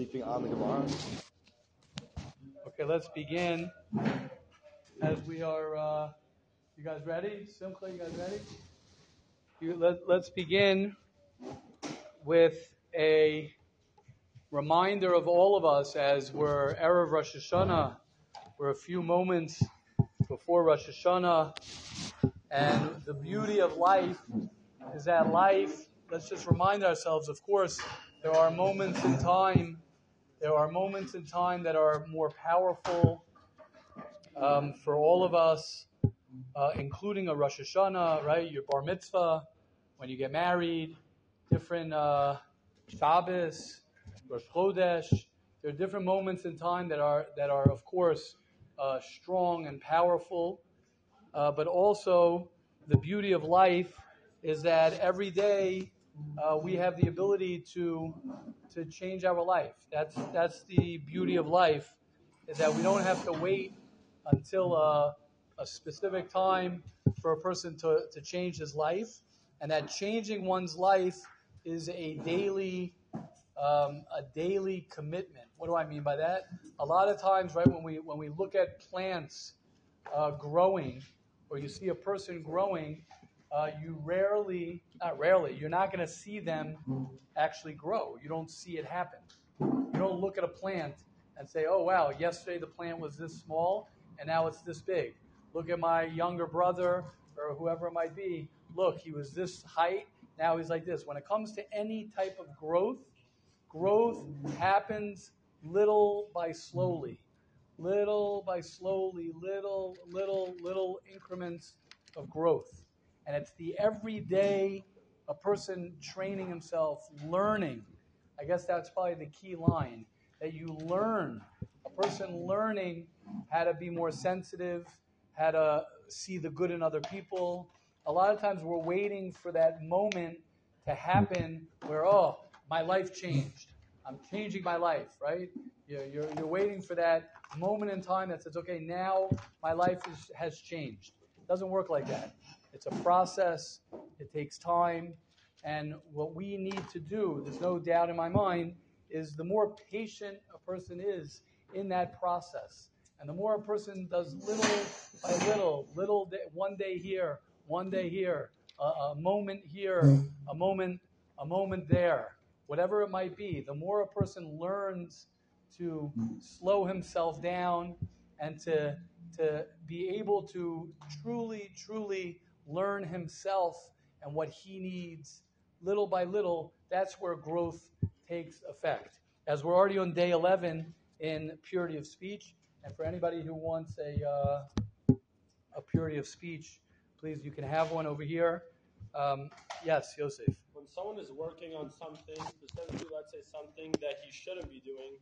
sleeping on the Gemara. Okay, let's begin. As we are, you guys ready? Simcha, you guys ready? Let's begin with a reminder of all of us as we're Erev Rosh Hashanah. We're a few moments before Rosh Hashanah, and the beauty of life is that life, let's just remind ourselves, of course, there are moments in time, that are more powerful for all of us, including a Rosh Hashanah, right? Your Bar Mitzvah, when you get married, different Shabbos, Rosh Chodesh. There are different moments in time that are of course, strong and powerful, but also the beauty of life is that every day we have the ability to change our life. That's the beauty of life, is that we don't have to wait until a specific time for a person to change his life, and that changing one's life is a daily commitment. What do I mean by that? A lot of times, right, when we look at plants growing, or you see a person growing, you're not going to see them actually grow. You don't see it happen. You don't look at a plant and say, oh, wow, yesterday the plant was this small, and now it's this big. Look at my younger brother, or whoever it might be. Look, he was this height, now he's like this. When it comes to any type of growth happens little by slowly, little increments of growth. And it's the everyday, a person training himself, learning. I guess that's probably the key line, that you learn. A person learning how to be more sensitive, how to see the good in other people. A lot of times we're waiting for that moment to happen where, oh, my life changed. I'm changing my life, right? You're waiting for that moment in time that says, okay, now my life has changed. It doesn't work like that. It's a process. It takes time. And what we need to do, there's no doubt in my mind, is the more patient a person is in that process, and the more a person does little by little, one day here, a moment here, a moment there, whatever it might be, the more a person learns to slow himself down and to be able to truly learn himself and what he needs little by little, that's where growth takes effect. As we're already on day 11 in purity of speech, and for anybody who wants a purity of speech, please, you can have one over here. Yes, Yosef. When someone is working on something, specifically, let's say something that he shouldn't be doing,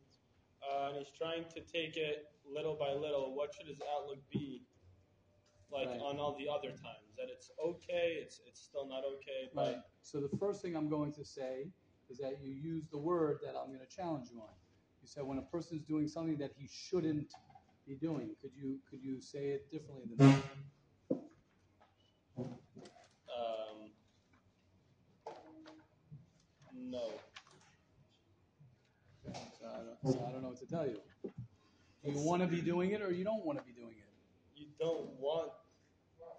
and he's trying to take it little by little, what should his outlook be like, right, on all the other times? That it's okay, it's still not okay. But right. So the first thing I'm going to say is that you use the word that I'm going to challenge you on. You said when a person's doing something that he shouldn't be doing, could you say it differently than that? No. Okay, so I don't know what to tell you. Do you want to be doing it, or you don't want to be doing it? You don't want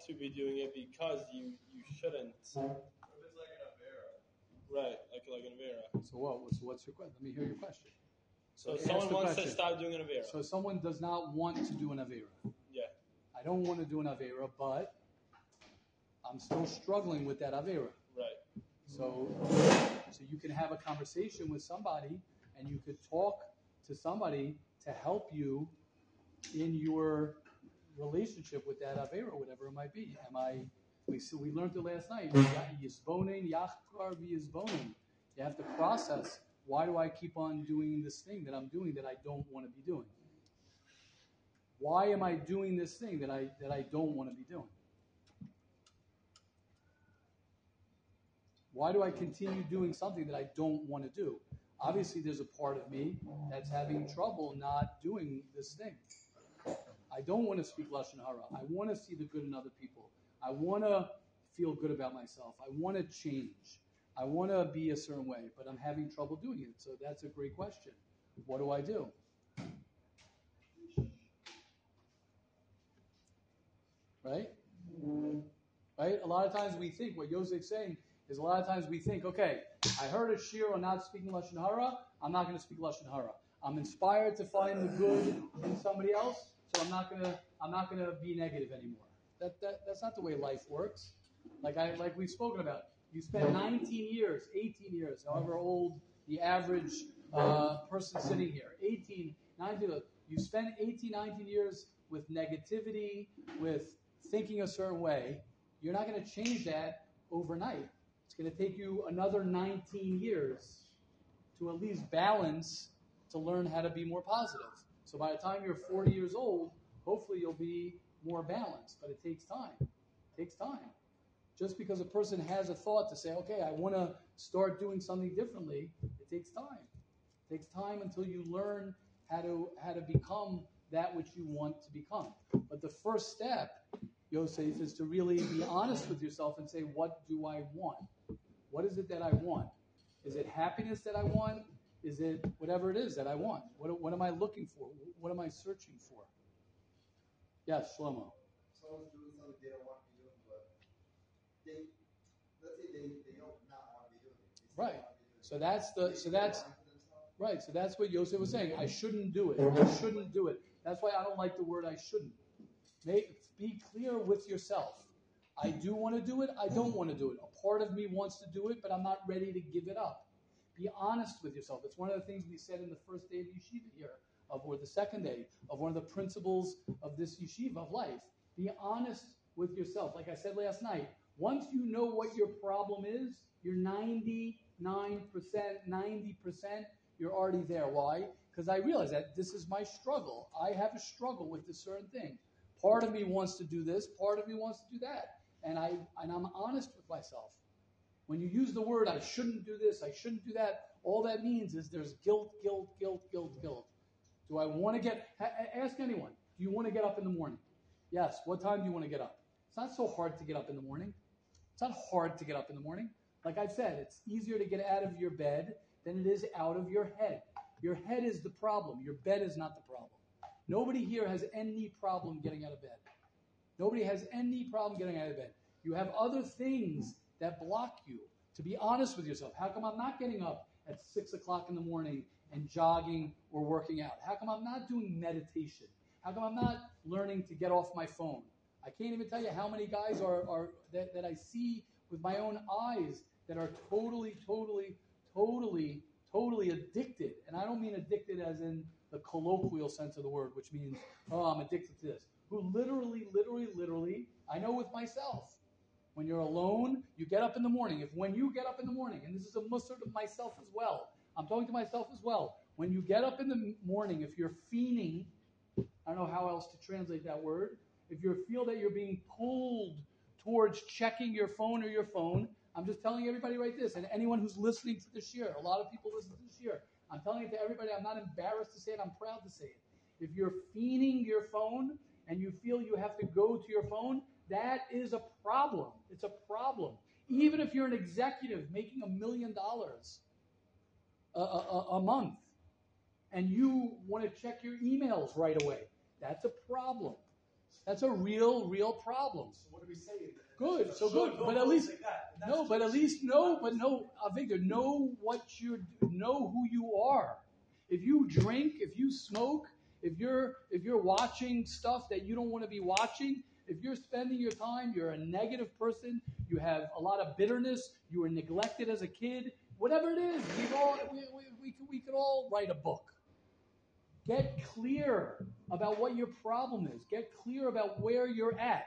to be doing it because you shouldn't. If it's like an Aveira. Right, like an Aveira. So what? So what's your question? Let me hear your question. So someone wants to stop doing an Aveira. So someone does not want to do an Aveira. Yeah. I don't want to do an Aveira, but I'm still struggling with that Aveira. Right. So you can have a conversation with somebody, and you could talk to somebody to help you in your relationship with that Aveira, whatever it might be. We learned it last night. You have to process, why do I keep on doing this thing that I'm doing that I don't want to be doing? Why am I doing this thing that I don't want to be doing? Why do I continue doing something that I don't want to do? Obviously, there's a part of me that's having trouble not doing this thing. I don't want to speak Lashon Hara. I want to see the good in other people. I want to feel good about myself. I want to change. I want to be a certain way, but I'm having trouble doing it. So that's a great question. What do I do? Right? Right? A lot of times we think, what Yosef's saying is a lot of times we think, okay, I heard a shir on not speaking Lashon Hara, I'm not going to speak Lashon Hara. I'm inspired to find the good in somebody else, so I'm not gonna be negative anymore. That's not the way life works. Like we've spoken about, you spend 19 years, 18 years, however old the average person sitting here, 18, 19, you spend 18, 19 years with negativity, with thinking a certain way. You're not going to change that overnight. It's going to take you another 19 years to at least balance, to learn how to be more positive. So by the time you're 40 years old, hopefully you'll be more balanced, but it takes time. It takes time. Just because a person has a thought to say, okay, I want to start doing something differently, it takes time. It takes time until you learn how to become that which you want to become. But the first step, Yosef, is to really be honest with yourself and say, what do I want? What is it that I want? Is it happiness that I want? Is it whatever it is that I want? What am I looking for? What am I searching for? Yes, Shlomo. Someone's doing something they don't want to be doing, but let's say they don't not want to be doing it. Right. So that's what Yosef was saying. I shouldn't do it. I shouldn't do it. That's why I don't like the word I shouldn't. Be clear with yourself. I do want to do it. I don't want to do it. A part of me wants to do it, but I'm not ready to give it up. Be honest with yourself. It's one of the things we said in the first day of yeshiva here, or the second day, of one of the principles of this yeshiva of life. Be honest with yourself. Like I said last night, once you know what your problem is, you're 90%, you're already there. Why? Because I realize that this is my struggle. I have a struggle with this certain thing. Part of me wants to do this, part of me wants to do that. And I'm honest with myself. When you use the word, I shouldn't do this, I shouldn't do that, all that means is there's guilt. Do I want to ask anyone, do you want to get up in the morning? Yes, what time do you want to get up? It's not so hard to get up in the morning. It's not hard to get up in the morning. Like I've said, it's easier to get out of your bed than it is out of your head. Your head is the problem. Your bed is not the problem. Nobody here has any problem getting out of bed. Nobody has any problem getting out of bed. You have other things that block you. To be honest with yourself, how come I'm not getting up at 6 o'clock in the morning and jogging or working out? How come I'm not doing meditation? How come I'm not learning to get off my phone? I can't even tell you how many guys that I see with my own eyes that are totally addicted. And I don't mean addicted as in the colloquial sense of the word, which means, oh, I'm addicted to this. Who literally, I know with myself. When you're alone, you get up in the morning. If when you get up in the morning, and this is a musar of myself as well, I'm talking to myself as well. When you get up in the morning, if you're fiending, I don't know how else to translate that word, if you feel that you're being pulled towards checking your phone, I'm just telling everybody right this, and anyone who's listening to this year, a lot of people listen to this year, I'm telling it to everybody, I'm not embarrassed to say it, I'm proud to say it. If you're fiending your phone and you feel you have to go to your phone, that is a problem. It's a problem. Even if you're an executive making $1 million a month and you want to check your emails right away, that's a problem. That's a real problem. So what do we say? Good. So good. But at least Avigdor, know who you are. If you drink, if you smoke, if you're watching stuff that you don't want to be watching, if you're spending your time, you're a negative person, you have a lot of bitterness, you were neglected as a kid, whatever it is, we could all write a book. Get clear about what your problem is. Get clear about where you're at.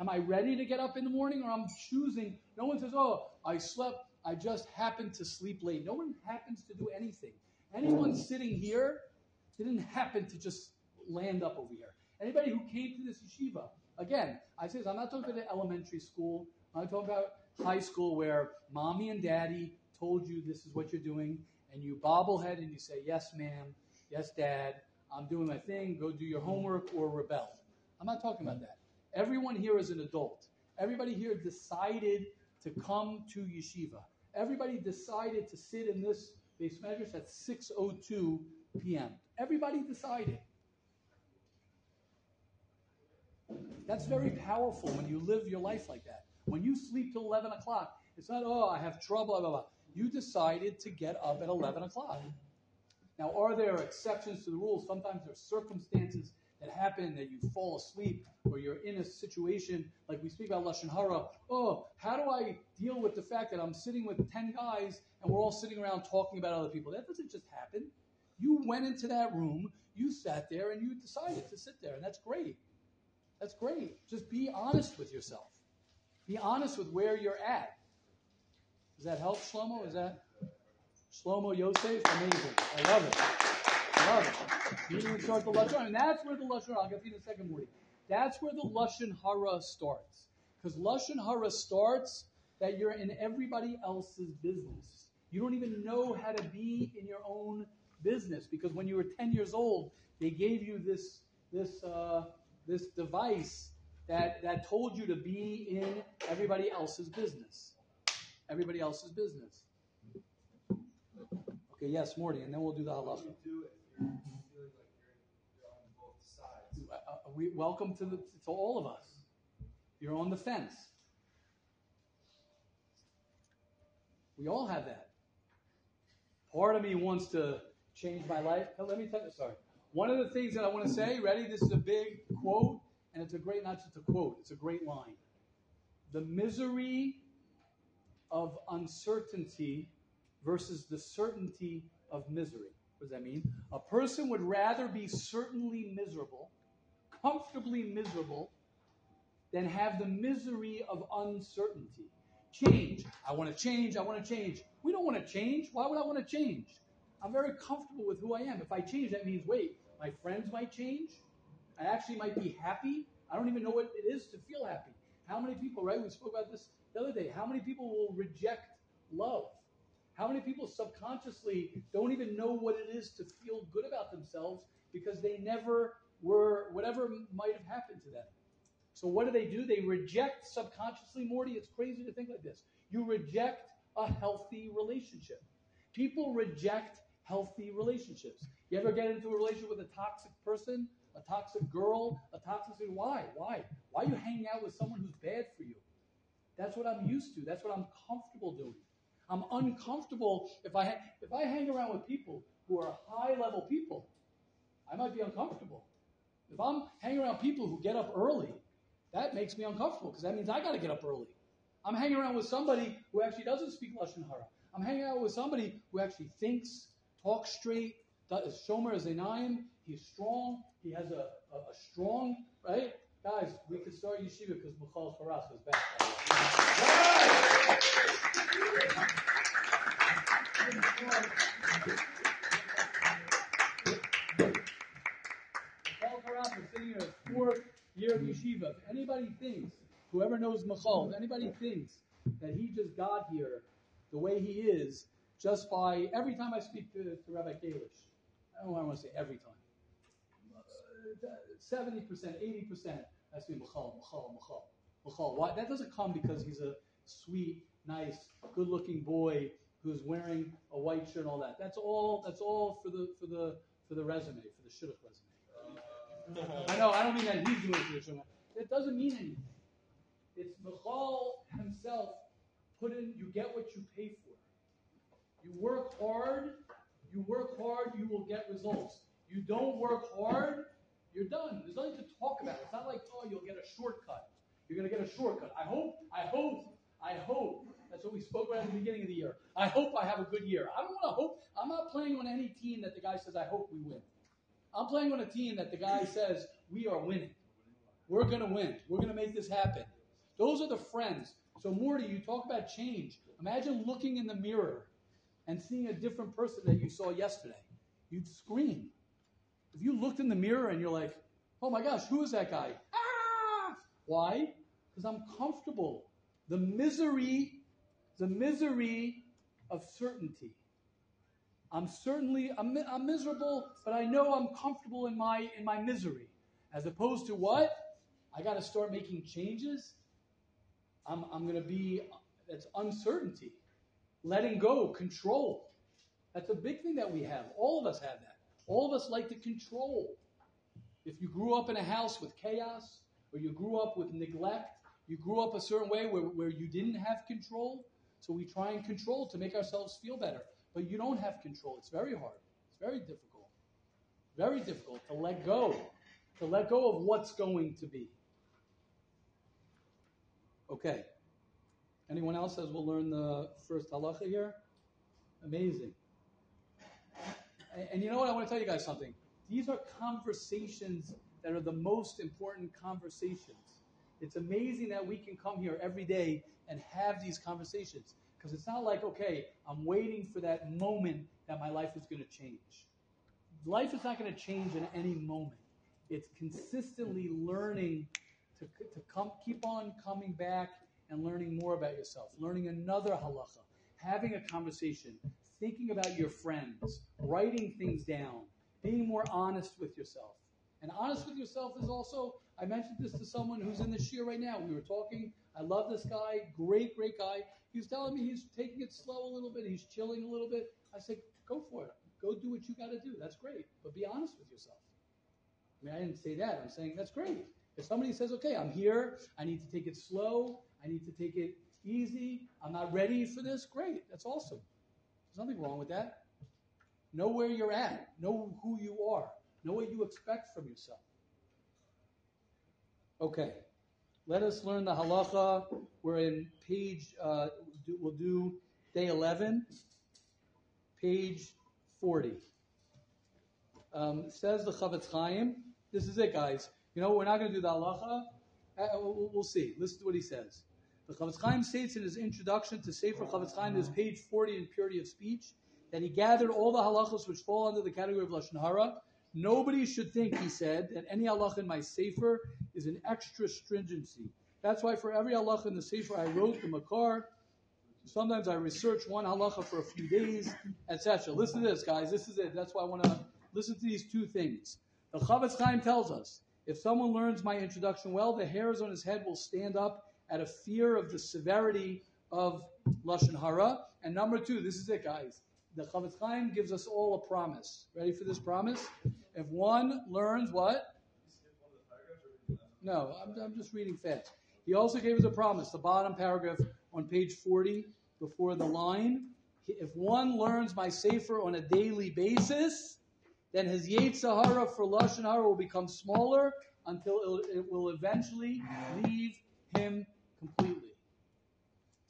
Am I ready to get up in the morning, or I'm choosing? No one says, oh, I slept, I just happened to sleep late. No one happens to do anything. Anyone sitting here didn't happen to just land up over here. Anybody who came to this yeshiva, again, I say this, I'm not talking about elementary school. I'm talking about high school where mommy and daddy told you this is what you're doing, and you bobblehead and you say, yes, ma'am, yes, dad, I'm doing my thing, go do your homework, or rebel. I'm not talking about that. Everyone here is an adult. Everybody here decided to come to yeshiva. Everybody decided to sit in this They smashed at 6:02 p.m. Everybody decided. That's very powerful when you live your life like that. When you sleep till 11 o'clock, it's not, oh, I have trouble, blah, blah, blah. You decided to get up at 11 o'clock. Now, are there exceptions to the rules? Sometimes there are circumstances that happen that you fall asleep or you're in a situation, like we speak about Lashon Hara. Oh, how do I deal with the fact that I'm sitting with 10 guys and we're all sitting around talking about other people? That doesn't just happen. You went into that room, you sat there, and you decided to sit there, and that's great. That's great. Just be honest with yourself. Be honest with where you're at. Does that help, Shlomo? Is that Shlomo Yosef? Amazing. I love it. I love it. You didn't start the Lashon Hara. And that's where the Lashon Hara, I'll get to you in a second, Morty. That's where the Lashon Hara starts. Because Lashon Hara starts that you're in everybody else's business. You don't even know how to be in your own business. Because when you were 10 years old, they gave you this device that told you to be in everybody else's business. Everybody else's business. Okay, yes, Morty, and then we'll do the halacha. What do you do if you're feeling like you're on both sides? Welcome to all of us. You're on the fence. We all have that. Part of me wants to change my life. Let me tell you, sorry. One of the things that I want to say, ready? This is a big quote, and it's a great, not just a quote, it's a great line. The misery of uncertainty versus the certainty of misery. What does that mean? A person would rather be certainly miserable, comfortably miserable, than have the misery of uncertainty. Change. I want to change. I want to change. We don't want to change. Why would I want to change? I'm very comfortable with who I am. If I change, that means, wait, my friends might change. I actually might be happy. I don't even know what it is to feel happy. How many people, right? We spoke about this the other day. How many people will reject love? How many people subconsciously don't even know what it is to feel good about themselves because they never were, whatever might have happened to them. So what do? They reject subconsciously, Morty. It's crazy to think like this. You reject a healthy relationship. People reject healthy relationships. You ever get into a relationship with a toxic person, a toxic girl, a toxic dude? Why? Why? Why are you hanging out with someone who's bad for you? That's what I'm used to. That's what I'm comfortable doing. I'm uncomfortable if I hang around with people who are high-level people, I might be uncomfortable. If I'm hanging around people who get up early, that makes me uncomfortable because that means I got to get up early. I'm hanging around with somebody who actually doesn't speak Lashon Hara. I'm hanging out with somebody who actually thinks, talks straight, does Shomer Zaynaim. He's strong. He has a strong, right? Guys, we could start yeshiva because Michoel Karas was back. Michoel Karas is sitting in his 4th year of yeshiva. If anybody thinks, whoever knows Michal, if anybody thinks that he just got here the way he is, just by every time I speak to Rabbi Gaelish, I don't want to say every time, 70%, 80%, I say Michal. Why? That doesn't come because he's a sweet, nice, good-looking boy who's wearing a white shirt and all that. That's all for the resume, for the shidduch resume. I know, I don't mean that he's doing it. It doesn't mean anything. It's Michal himself. Put in, you get what you pay for. You work hard, you will get results. You don't work hard, you're done. There's nothing to talk about. It's not like, oh, you'll get a shortcut. You're going to get a shortcut. I hope. That's what we spoke about at the beginning of the year. I hope I have a good year. I don't want to hope. I'm not playing on any team that the guy says, I hope we win. I'm playing on a team that the guy says, we are winning. We're going to win. We're going to make this happen. Those are the friends. So, Morty, you talk about change. Imagine looking in the mirror and seeing a different person that you saw yesterday. You'd scream. If you looked in the mirror and you're like, oh my gosh, who is that guy? Ah! Why? Because I'm comfortable. The misery of certainty. I'm miserable, but I know I'm comfortable in my misery. As opposed to what? I got to start making changes. I'm going to be, that's uncertainty. Letting go, control. That's a big thing that we have. All of us have that. All of us like to control. If you grew up in a house with chaos, or you grew up with neglect, you grew up a certain way where you didn't have control, so we try and control to make ourselves feel better. But you don't have control. It's very hard. It's very difficult. Very difficult to let go. To let go of what's going to be. Okay. Anyone else as we'll learn the first halacha here? Amazing. And you know what? I want to tell you guys something. These are conversations that are the most important conversations. It's amazing that we can come here every day and have these conversations. Because it's not like, okay, I'm waiting for that moment that my life is going to change. Life is not going to change in any moment. It's consistently learning to keep on coming back and learning more about yourself, learning another halacha, having a conversation, thinking about your friends, writing things down, being more honest with yourself. And honest with yourself is also, I mentioned this to someone who's in the shiur right now. We were talking. I love this guy. Great, great guy. He was telling me he's taking it slow a little bit. He's chilling a little bit. I said, go for it. Go do what you got to do. That's great. But be honest with yourself. I mean, I didn't say that. I'm saying that's great. If somebody says, okay, I'm here. I need to take it slow. I need to take it easy. I'm not ready for this. Great. That's awesome. There's nothing wrong with that. Know where you're at. Know who you are. Know what you expect from yourself. Okay. Let us learn the halacha. We're in page, we'll do day 11, page 40. Says the Chavetz Chaim. This is it, guys. You know, we're not going to do the halacha. We'll see. Listen to what he says. The Chavetz Chaim states in his introduction to Sefer Chavetz Chaim, this page 40 in Purity of Speech, that he gathered all the halachas which fall under the category of Lashon Hara. Nobody should think, he said, that any halacha in my Sefer is an extra stringency. That's why for every halacha in the Sefer I wrote the makar. Sometimes I research one halacha for a few days, etc. Listen to this, guys. This is it. That's why I want to listen to these two things. The Chavetz Chaim tells us, if someone learns my introduction well, the hairs on his head will stand up at a fear of the severity of Lashon Hara. And number two, this is it, guys. The Chavetz Chaim gives us all a promise. Ready for this promise? If one learns what? No, I'm just reading fast. He also gave us a promise. The bottom paragraph on page 40 before the line. If one learns my Sefer on a daily basis, then his Yetzer Hara for Lashon Hara will become smaller until it will eventually leave him completely.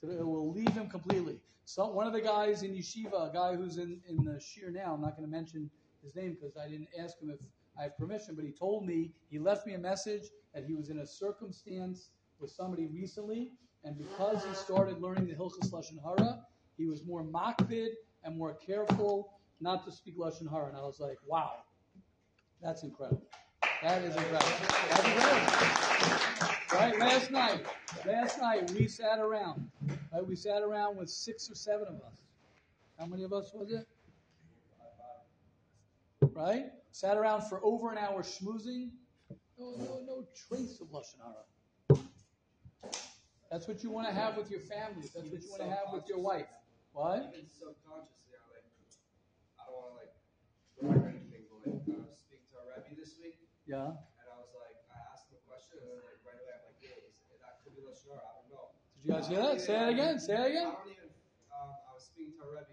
So it will leave him completely. So one of the guys in yeshiva, a guy who's in the shiur now, I'm not going to mention his name because I didn't ask him if I have permission, but he told me, he left me a message that he was in a circumstance with somebody recently, and because he started learning the Hilchos Lashon Hara, he was more Makbid and more careful not to speak Lashon Hara. And I was like, wow, that's incredible. That is incredible. That's incredible. Right, last night we sat around. Right, we sat around with 6 or 7 of us. How many of us was it? 5. Right? Sat around for over an hour schmoozing. No trace of Lashon Hara. That's what you want to have with your families. That's what you want to have with your wife. What? Even subconsciously, I don't want to go over anything, but I was speaking to a Rebbe this week. Yeah. And I was like, I asked him a question, and then right away I'm like, hey, that could be Lashon Hara, I don't know. Did you guys hear that? Say it again. I was speaking to a Rebbe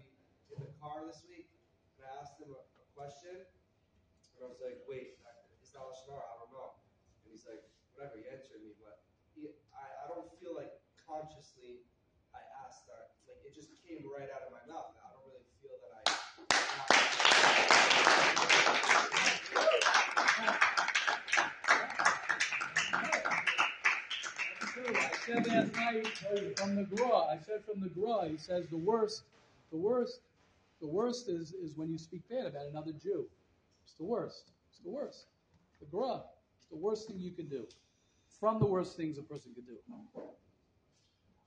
in the car this week, and I asked him a question, and I was like, wait, is that Lashon Hara? I don't know. And he's like, whatever, he answered me, but I don't feel like consciously I asked that. Like, it just came right out of my mouth. I don't really feel that I said last night from the Gra. I said from the Gra. He says the worst is when you speak bad about another Jew. It's the worst. It's the worst. The Gra. It's the worst thing you can do. From the worst things a person could do.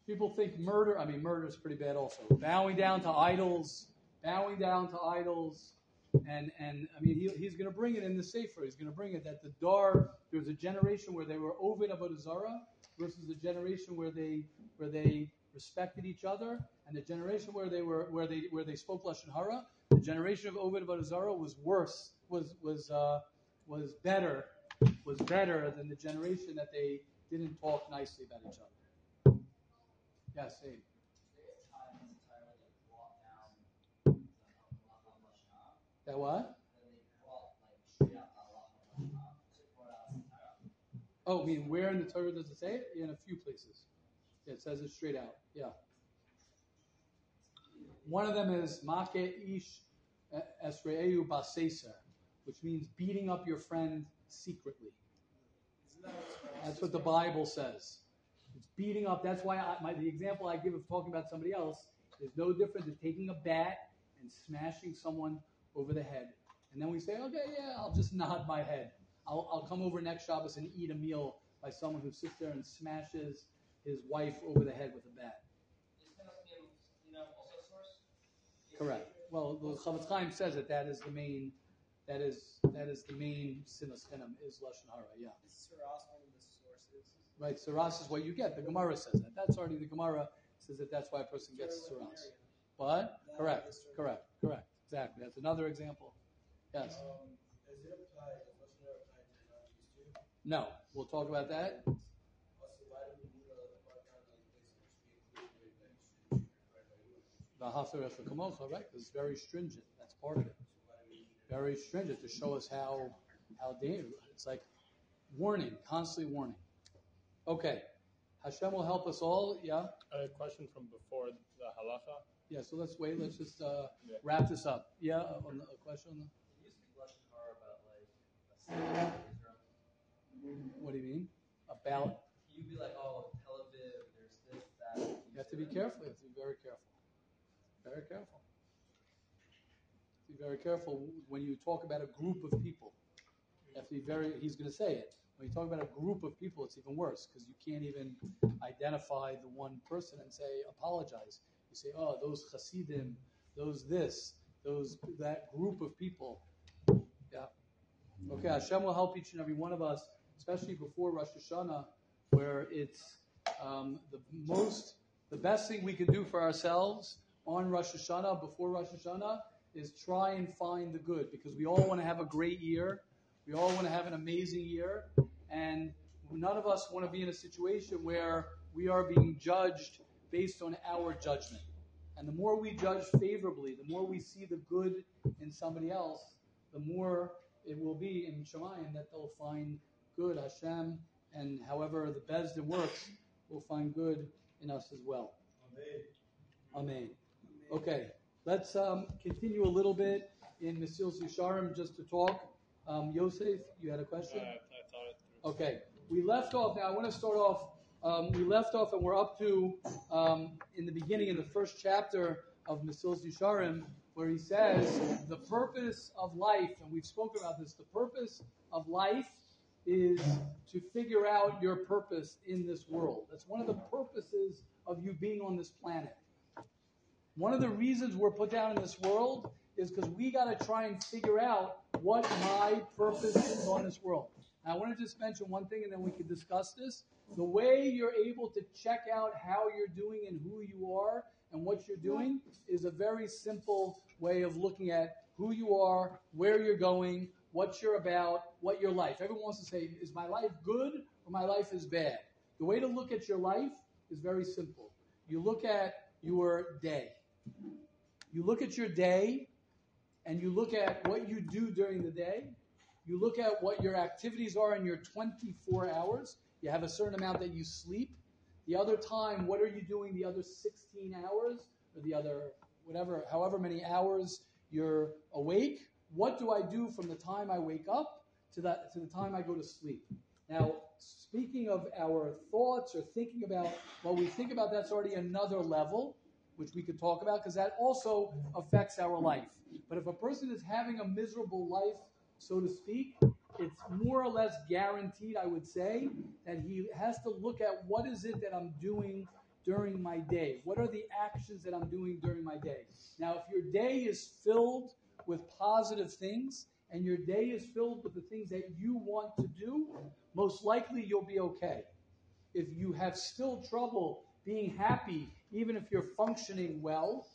People think murder. I mean, murder is pretty bad also. Bowing down to idols. And I mean, he's going to bring it in the Sefer. He's going to bring it that there was a generation where they were Oved Avodah Zarah versus a generation where they respected each other, and the generation where they spoke Lashon Hara The generation of Oved Avodah Zarah was worse, was better than the generation that they didn't talk nicely about each other. Yes, Abe. That what? Oh, I mean, where in the Torah does it say it? In a few places. It says it straight out. Yeah. One of them is Ma'kei Ish Esrei'u Basesa, which means beating up your friend secretly. That's what the Bible says. It's beating up. That's why the example I give of talking about somebody else is no different than taking a bat and smashing someone over the head. And then we say, okay, yeah, I'll just nod my head. I'll come over next Shabbos and eat a meal by someone who sits there and smashes his wife over the head with a bat. Correct. Well, the Chavetz Chaim says that that is the main sinas chinam is Lashon Hara. Yeah. Is Saras one of the sources? Right. Saras is what you get. The Gemara says that. That's already the Gemara says that. That's why a person gets Saras. But correct. Exactly. That's another example. Yes. Is it applied? Is Lashon Hara applied to non-Jews too? No. We'll talk about that. The hafter echah kamocha, right? It's very stringent. That's part of it. Very stringent to show us how dangerous. It's like warning, constantly warning. Okay. Hashem will help us all. Yeah? A question from before the halacha. Yeah, so let's wait. Let's just wrap this up. Yeah, a question? Can you speak Lashon Hara about, like, what do you mean? About? You'd be like, oh, Tel Aviv, there's this, that. You have to be careful. You have to be very careful. Very careful. Be very careful when you talk about a group of people. He's going to say it. When you talk about a group of people, it's even worse because you can't even identify the one person and say, apologize. You say, oh, those Hasidim, those this, those that group of people. Yeah. Okay, Hashem will help each and every one of us, especially before Rosh Hashanah, where it's the best thing we can do for ourselves on Rosh Hashanah, before Rosh Hashanah, is try and find the good, because we all want to have a great year. We all want to have an amazing year. And none of us want to be in a situation where we are being judged based on our judgment. And the more we judge favorably, the more we see the good in somebody else, the more it will be in Shemayim that they'll find good. Hashem, and however the Bezdin works, will find good in us as well. Amen. Okay, let's continue a little bit in Mesillas Yesharim just to talk. Yosef, you had a question? I thought it through. Okay, we left off. Now I want to start off. We left off and we're up to, in the beginning, in the first chapter of Mesillas Yesharim, where he says the purpose of life, and we've spoken about this, the purpose of life is to figure out your purpose in this world. That's one of the purposes of you being on this planet. One of the reasons we're put down in this world is because we got to try and figure out what my purpose is on this world. And I want to just mention one thing, and then we can discuss this. The way you're able to check out how you're doing and who you are and what you're doing is a very simple way of looking at who you are, where you're going, what you're about, what your life. Everyone wants to say, is my life good or my life is bad? The way to look at your life is very simple. You look at your day. You look at your day, and you look at what you do during the day. You look at what your activities are in your 24 hours. You have a certain amount that you sleep. The other time, what are you doing the other 16 hours or the other whatever, however many hours you're awake? What do I do from the time I wake up to the time I go to sleep? Now, speaking of our thoughts or thinking about what we think about, that's already another level, which we could talk about, because that also affects our life. But if a person is having a miserable life, so to speak, it's more or less guaranteed, I would say, that he has to look at what is it that I'm doing during my day? What are the actions that I'm doing during my day? Now, if your day is filled with positive things, and your day is filled with the things that you want to do, most likely you'll be okay. If you have still trouble being happy, even if you're functioning well,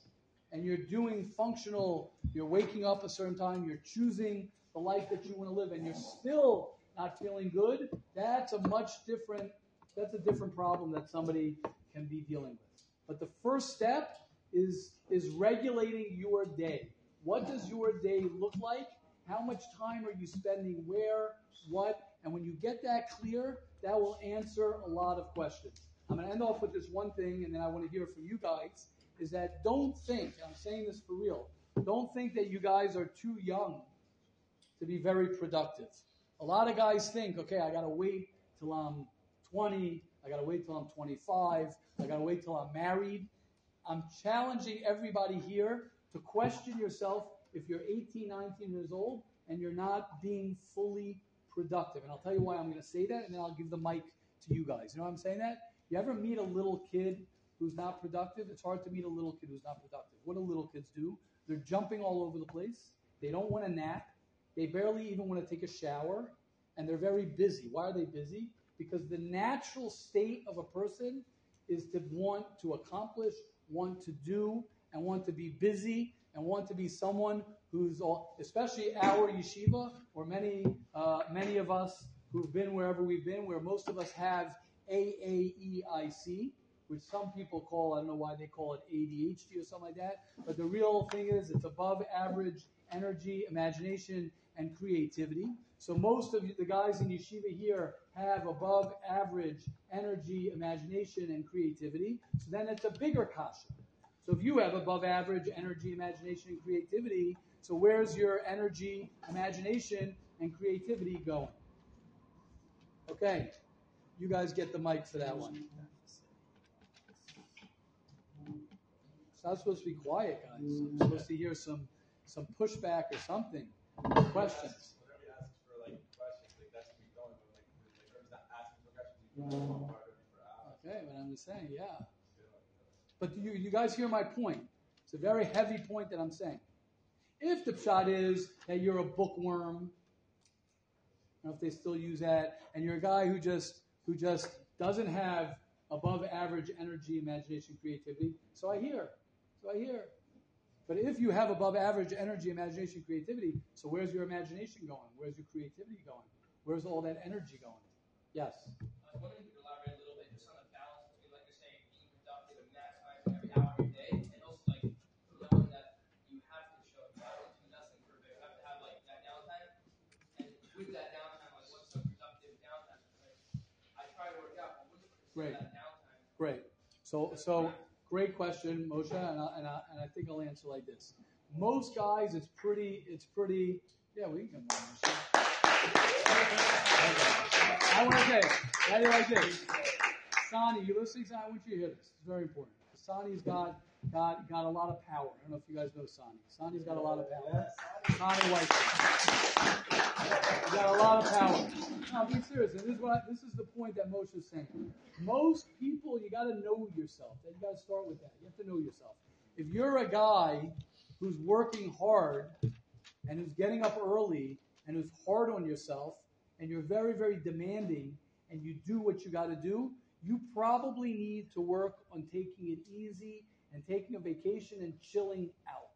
and you're doing functional, you're waking up a certain time, you're choosing the life that you want to live, and you're still not feeling good, that's a different problem that somebody can be dealing with. But the first step is regulating your day. What does your day look like? How much time are you spending where, what? And when you get that clear, that will answer a lot of questions. I'm going to end off with this one thing, and then I want to hear from you guys, is that don't think, and I'm saying this for real, don't think that you guys are too young to be very productive. A lot of guys think, okay, I got to wait till I'm 20, I got to wait till I'm 25, I got to wait till I'm married. I'm challenging everybody here to question yourself if you're 18, 19 years old and you're not being fully productive. And I'll tell you why I'm going to say that, and then I'll give the mic to you guys. You know why I'm saying that? You ever meet a little kid who's not productive? It's hard to meet a little kid who's not productive. What do little kids do? They're jumping all over the place. They don't want to nap. They barely even want to take a shower. And they're very busy. Why are they busy? Because the natural state of a person is to want to accomplish, want to do, and want to be busy, and want to be someone who's, especially our yeshiva, or many of us who've been wherever we've been, where most of us have AAEIC, which some people call, I don't know why they call it ADHD or something like that, but the real thing is it's above average energy, imagination, and creativity. So most of the guys in yeshiva here have above average energy, imagination, and creativity. So then it's a bigger kasha. So if you have above average energy, imagination, and creativity, so where's your energy, imagination, and creativity going? Okay, you guys get the mic for that one. It's not supposed to be quiet, guys. I'm supposed to hear some pushback or something, questions. Whenever you ask for questions, that should be going, but whenever not asking for questions, you can bombard everybody for hours. Okay, but I'm just saying, yeah. But you guys hear my point. It's a very heavy point that I'm saying. If the pshat is that you're a bookworm, I don't know if they still use that, and you're a guy who just doesn't have above average energy, imagination, creativity, so I hear. But if you have above average energy, imagination, creativity, so where's your imagination going? Where's your creativity going? Where's all that energy going? Yes? Great. So great question, Moshe, and I think I'll answer like this. Most guys, it's pretty. Yeah, we can come on. I want to say, I do like this. Sonny, you listening? I want you to hear this. It's very important. Sonny's got a lot of power. I don't know if you guys know Sonny. Sonny's got a lot of power. Sonny Weiser. He's got a lot of power. No, be serious. And this is the point that Moshe is saying. Most people, you got to know yourself. You got to start with that. You have to know yourself. If you're a guy who's working hard and who's getting up early and who's hard on yourself and you're very, very demanding and you do what you got to do, you probably need to work on taking it easy and taking a vacation and chilling out.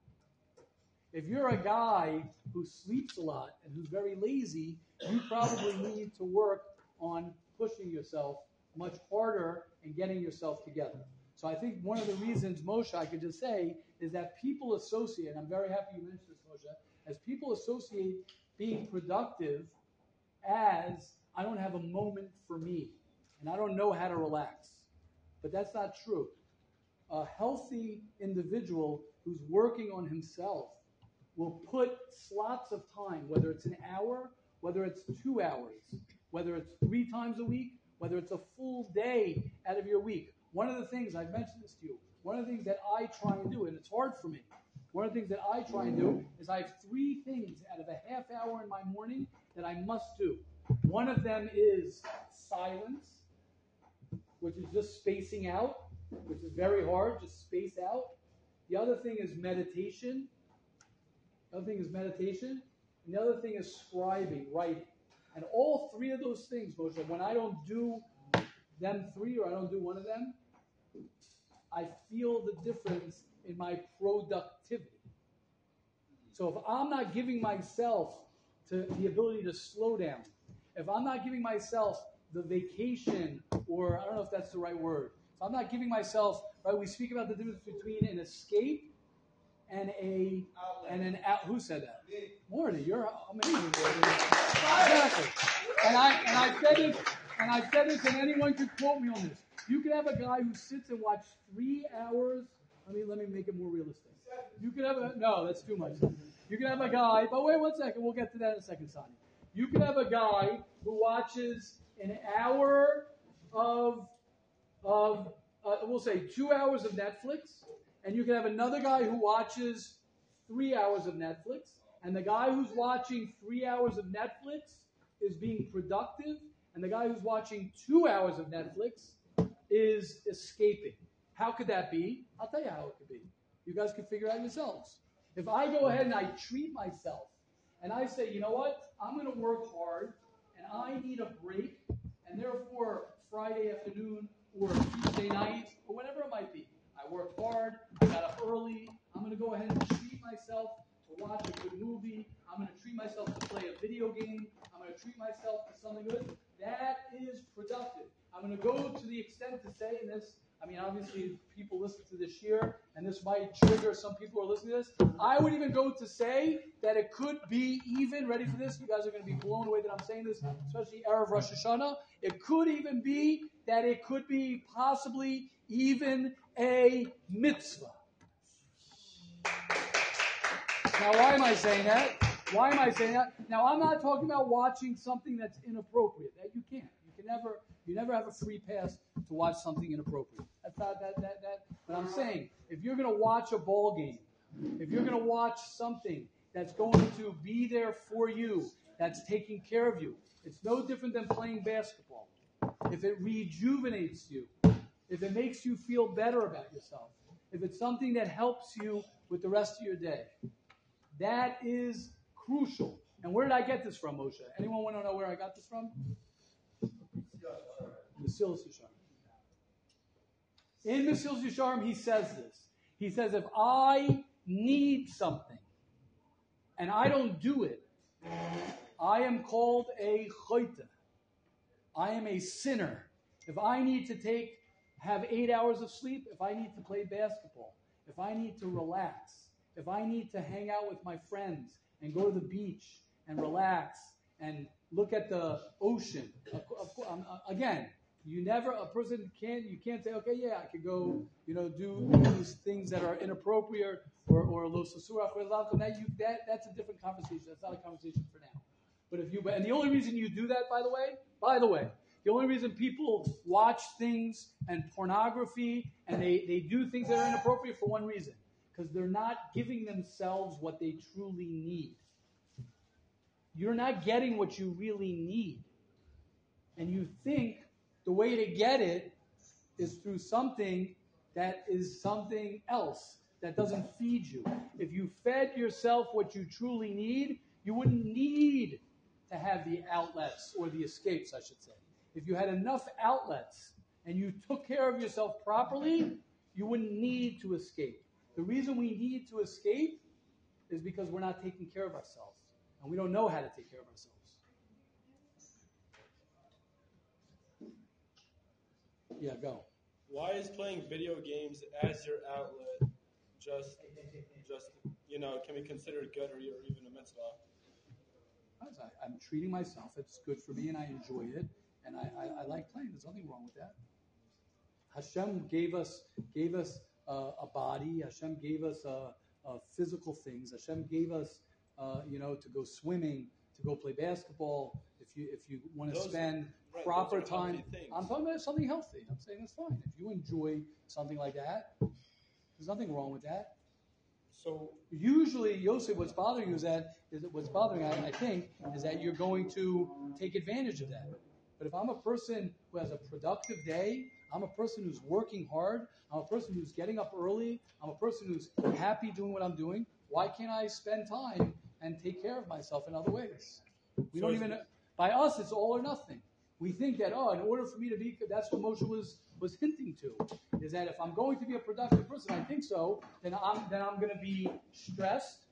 If you're a guy who sleeps a lot and who's very lazy, you probably need to work on pushing yourself much harder and getting yourself together. So I think one of the reasons, Moshe, I could just say, is that people associate, and I'm very happy you mentioned this, Moshe, as people associate being productive as, I don't have a moment for me, and I don't know how to relax. But that's not true. A healthy individual who's working on himself will put slots of time, whether it's an hour, whether it's 2 hours, whether it's 3 times a week, whether it's a full day out of your week. One of the things, I've mentioned this to you, one of the things that I try and do, and it's hard for me, one of the things that I try and do is I have 3 things out of a half hour in my morning that I must do. One of them is silence, which is just spacing out, which is very hard, just space out. The other thing is meditation. And the other thing is scribing, writing. And all 3 of those things, Moshe, when I don't do them 3 or I don't do one of them, I feel the difference in my productivity. So if I'm not giving myself to the ability to slow down, if I'm not giving myself the vacation, or I don't know if that's the right word, if I'm not giving myself, right, we speak about the difference between an escape and an out. Who said that? Morty, you're amazing. Exactly. And I said it, and anyone could quote me on this. You could have a guy who sits and watches 3 hours. Let me make it more realistic. You could have that's too much. You could have a guy, but wait one second, we'll get to that in a second, Sonny. You could have a guy who watches an hour of we'll say 2 hours of Netflix, and you could have another guy who watches 3 hours of Netflix, and the guy who's watching 3 hours of Netflix is being productive, and the guy who's watching 2 hours of Netflix is escaping. How could that be? I'll tell you how it could be. You guys can figure it out yourselves. If I go ahead and I treat myself, and I say, you know what? I'm going to work hard, and I need a break, and therefore Friday afternoon or Tuesday night or whatever it might be, I worked hard, I got up early, I'm going to go ahead and treat myself to watch a good movie, I'm going to treat myself to play a video game, I'm going to treat myself to something good. That is productive. I'm going to go to the extent to say in this, obviously people listen to this here, and this might trigger some people who are listening to this. I would even go to say that it could be even, ready for this, you guys are going to be blown away that I'm saying this, especially Erev Rosh Hashanah, it could even be that it could be possibly even a mitzvah. Now, why am I saying that? Now, I'm not talking about watching something that's inappropriate. That you can't. You never have a free pass to watch something inappropriate. That's not that. But I'm saying, if you're going to watch a ball game, if you're going to watch something that's going to be there for you, that's taking care of you, it's no different than playing basketball. If it rejuvenates you, if it makes you feel better about yourself, if it's something that helps you with the rest of your day, that is crucial. And where did I get this from, Moshe? Anyone want to know where I got this from? Mesillas Yesharim. In Mesillas Yesharim, he says this. He says, if I need something and I don't do it, I am called a choita. I am a sinner. If I need to have 8 hours of sleep, if I need to play basketball, if I need to relax, if I need to hang out with my friends and go to the beach and relax and look at the ocean, again, you can't say, okay, yeah, I could go, do these things that are inappropriate or lo sasura chorelakum. That's a different conversation. That's not a conversation for now. But and the only reason you do that, by the way. The only reason people watch things and pornography and they do things that are inappropriate, for one reason, because they're not giving themselves what they truly need. You're not getting what you really need. And you think the way to get it is through something that is something else, that doesn't feed you. If you fed yourself what you truly need, you wouldn't need to have the outlets or the escapes, I should say. If you had enough outlets and you took care of yourself properly, you wouldn't need to escape. The reason we need to escape is because we're not taking care of ourselves. And we don't know how to take care of ourselves. Yeah, go. Why is playing video games as your outlet just can be considered good or even a mitzvah? I'm treating myself. It's good for me and I enjoy it. And I like playing. There's nothing wrong with that. Hashem gave us a body. Hashem gave us physical things. Hashem gave us to go swimming, to go play basketball. If you want to spend proper time, I'm talking about something healthy. I'm saying that's fine. If you enjoy something like that, there's nothing wrong with that. So usually, Yosef, what's bothering you, I think, is that you're going to take advantage of that. But if I'm a person who has a productive day, I'm a person who's working hard, I'm a person who's getting up early, I'm a person who's happy doing what I'm doing, why can't I spend time and take care of myself in other ways? By us, it's all or nothing. We think that, in order for me to be, that's what Moshe was hinting to, is that if I'm going to be a productive person, I think so, then I'm going to be stressed.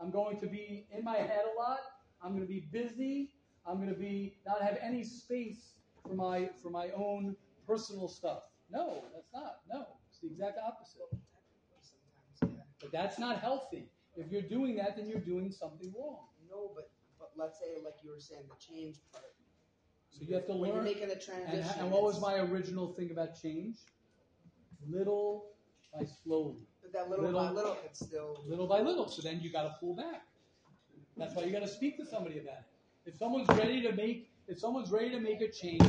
I'm going to be in my head a lot. I'm going to be busy. I'm going to be not have any space for my own personal stuff. No, that's not. No, it's the exact opposite. But that's not healthy. If you're doing that, then you're doing something wrong. No, but let's say, like you were saying, the change part. So you have to learn. When you're making a transition. And what was my original thing about change? Little by slowly. But that little by little, it's still... Little by little. So then you got to pull back. That's why you got to speak to somebody about it. If someone's ready to make a change,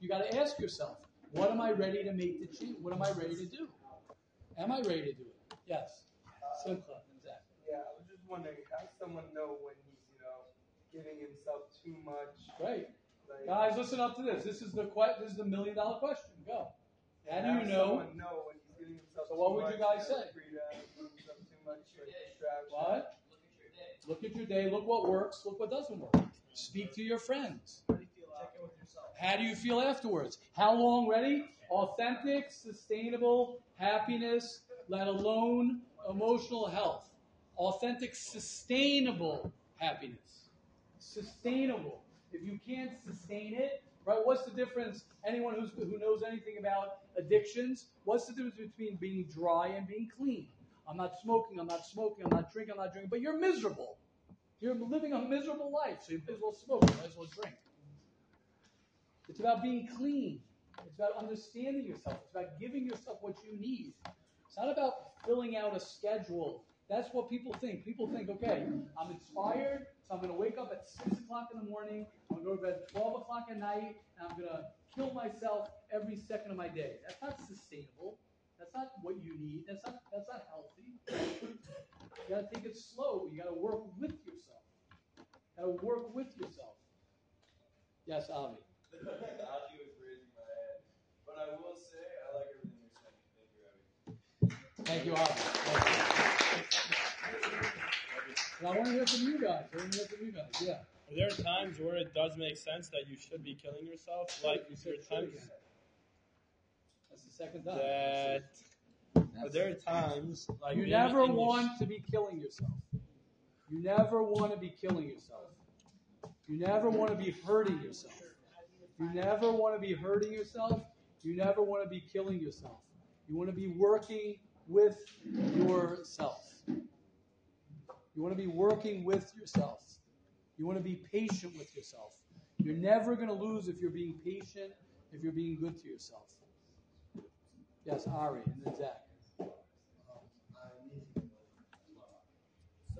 you got to ask yourself, what am I ready to make the change? What am I ready to do? Am I ready to do it? Yes. Simcha. Exactly. Yeah, I was just wondering, how does someone know when he's, giving himself too much? Right. Like, guys, listen up to this. This is the $1 million question. Go. How do you know when he's giving himself so too much? So what would you guys say? What? Look at your day. Look what works. Look what doesn't work. Speak to your friends. How do you feel? Check in with yourself. How do you feel afterwards? How long? Ready? Authentic, sustainable happiness, let alone emotional health. Authentic, sustainable happiness. Sustainable. If you can't sustain it, right? What's the difference? Anyone who knows anything about addictions, what's the difference between being dry and being clean? I'm not smoking, I'm not drinking, but you're miserable. You're living a miserable life, so you might as well smoke, you might as well drink. It's about being clean. It's about understanding yourself. It's about giving yourself what you need. It's not about filling out a schedule. That's what people think. People think, okay, I'm inspired, so I'm going to wake up at 6 o'clock in the morning, I'm going to go to bed at 12 o'clock at night, and I'm going to kill myself every second of my day. That's not sustainable. That's not what you need. That's not healthy. You got to take it slow. You got to work with yourself. Yes, Avi. Avi was raising my hand. But I will say, I like everything you're saying. Thank you, Avi. Thank you. I want to hear from you guys. Yeah. Are there times where it does make sense that you should be killing yourself? Like your times. That's the second time. But there are times like you never want to be killing yourself. You never want to be hurting yourself. You never want to be killing yourself. You want to be working with yourself. You want to be patient with yourself. You're never going to lose if you're being patient, if you're being good to yourself. Yes, Ari, and then Zach. So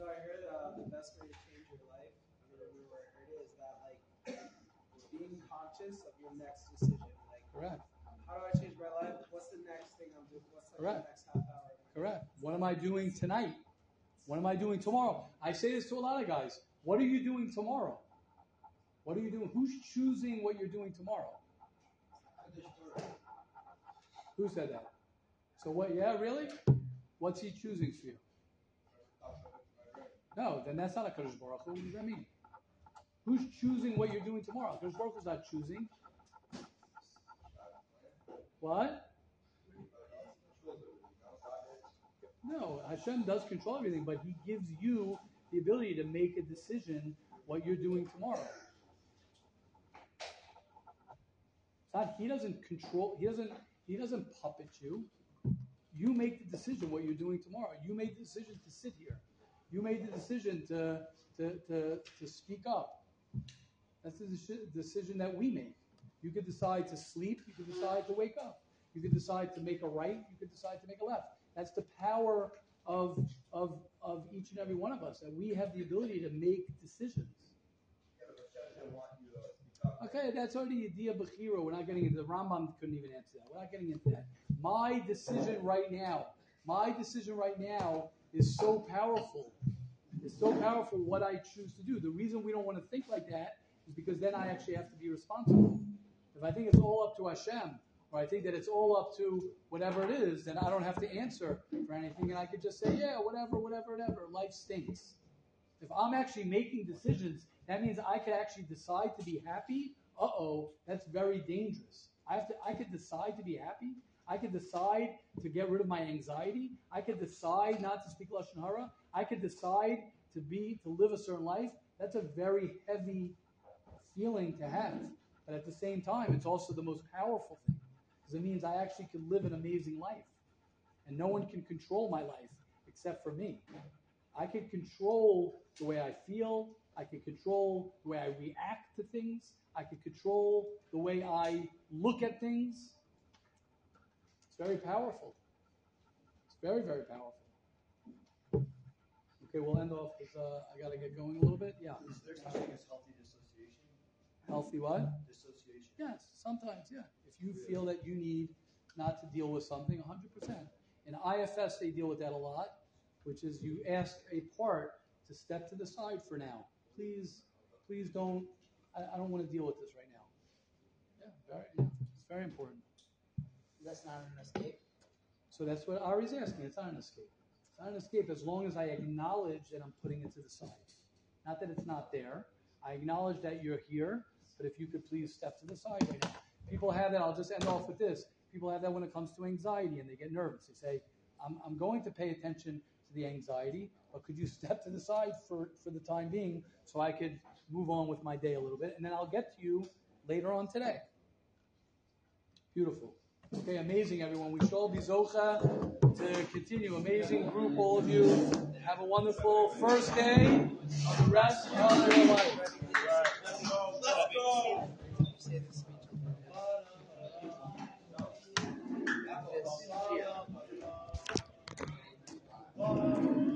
I heard the best way to change your life, where I heard it, is that being conscious of your next decision. Correct. How do I change my life? What's the next thing I'm doing? What's the next half hour? Correct. What am I doing tonight? What am I doing tomorrow? I say this to a lot of guys. What are you doing tomorrow? Who's choosing what you're doing tomorrow? Who said that? So what? Yeah, really? What's he choosing for you? No, then that's not a Kedosh Baruch Hu. What does that mean? Who's choosing what you're doing tomorrow? Kedosh Baruch Hu's not choosing. What? No, Hashem does control everything, but He gives you the ability to make a decision what you're doing tomorrow. It's not, He doesn't control. He doesn't puppet you. You make the decision what you're doing tomorrow. You made the decision to sit here. You made the decision to speak up. That's the decision that we make. You could decide to sleep. You could decide to wake up. You could decide to make a right. You could decide to make a left. That's the power of each and every one of us, that we have the ability to make decisions. Okay, that's already Yidia Bechira. We're not getting into the Rambam. Couldn't even answer that. We're not getting into that. My decision right now is so powerful. It's so powerful what I choose to do. The reason we don't want to think like that is because then I actually have to be responsible. If I think it's all up to Hashem, or I think that it's all up to whatever it is, then I don't have to answer for anything, and I could just say, yeah, whatever. Life stinks. If I'm actually making decisions, that means I can actually decide to be happy, uh-oh, that's very dangerous. I could decide to be happy. I could decide to get rid of my anxiety. I could decide not to speak Lashon Hara. I could decide to live a certain life. That's a very heavy feeling to have. But at the same time, it's also the most powerful thing. Because it means I actually can live an amazing life. And no one can control my life except for me. I can control the way I feel. I can control the way I react to things. I can control the way I look at things. It's very powerful. It's very, very powerful. Okay, we'll end off because I got to get going a little bit. Yeah. Is there such thing as healthy dissociation? Healthy what? Dissociation. Yes, sometimes, yeah. If you feel that you need not to deal with something, 100%. In IFS, they deal with that a lot, which is you ask a part to step to the side for now. Please don't. I don't want to deal with this right now. Yeah, it's very important. That's not an escape. So that's what Ari's asking. It's not an escape. It's not an escape as long as I acknowledge that I'm putting it to the side. Not that it's not there. I acknowledge that you're here, but if you could please step to the side right now. People have that. I'll just end off with this. People have that when it comes to anxiety and they get nervous. They say, I'm going to pay attention to the anxiety, but could you step to the side for the time being so I could move on with my day a little bit, and then I'll get to you later on today. Beautiful. Okay, amazing, everyone. We shall be Zocha to continue. Amazing group, all of you. Have a wonderful first day of the rest of your life.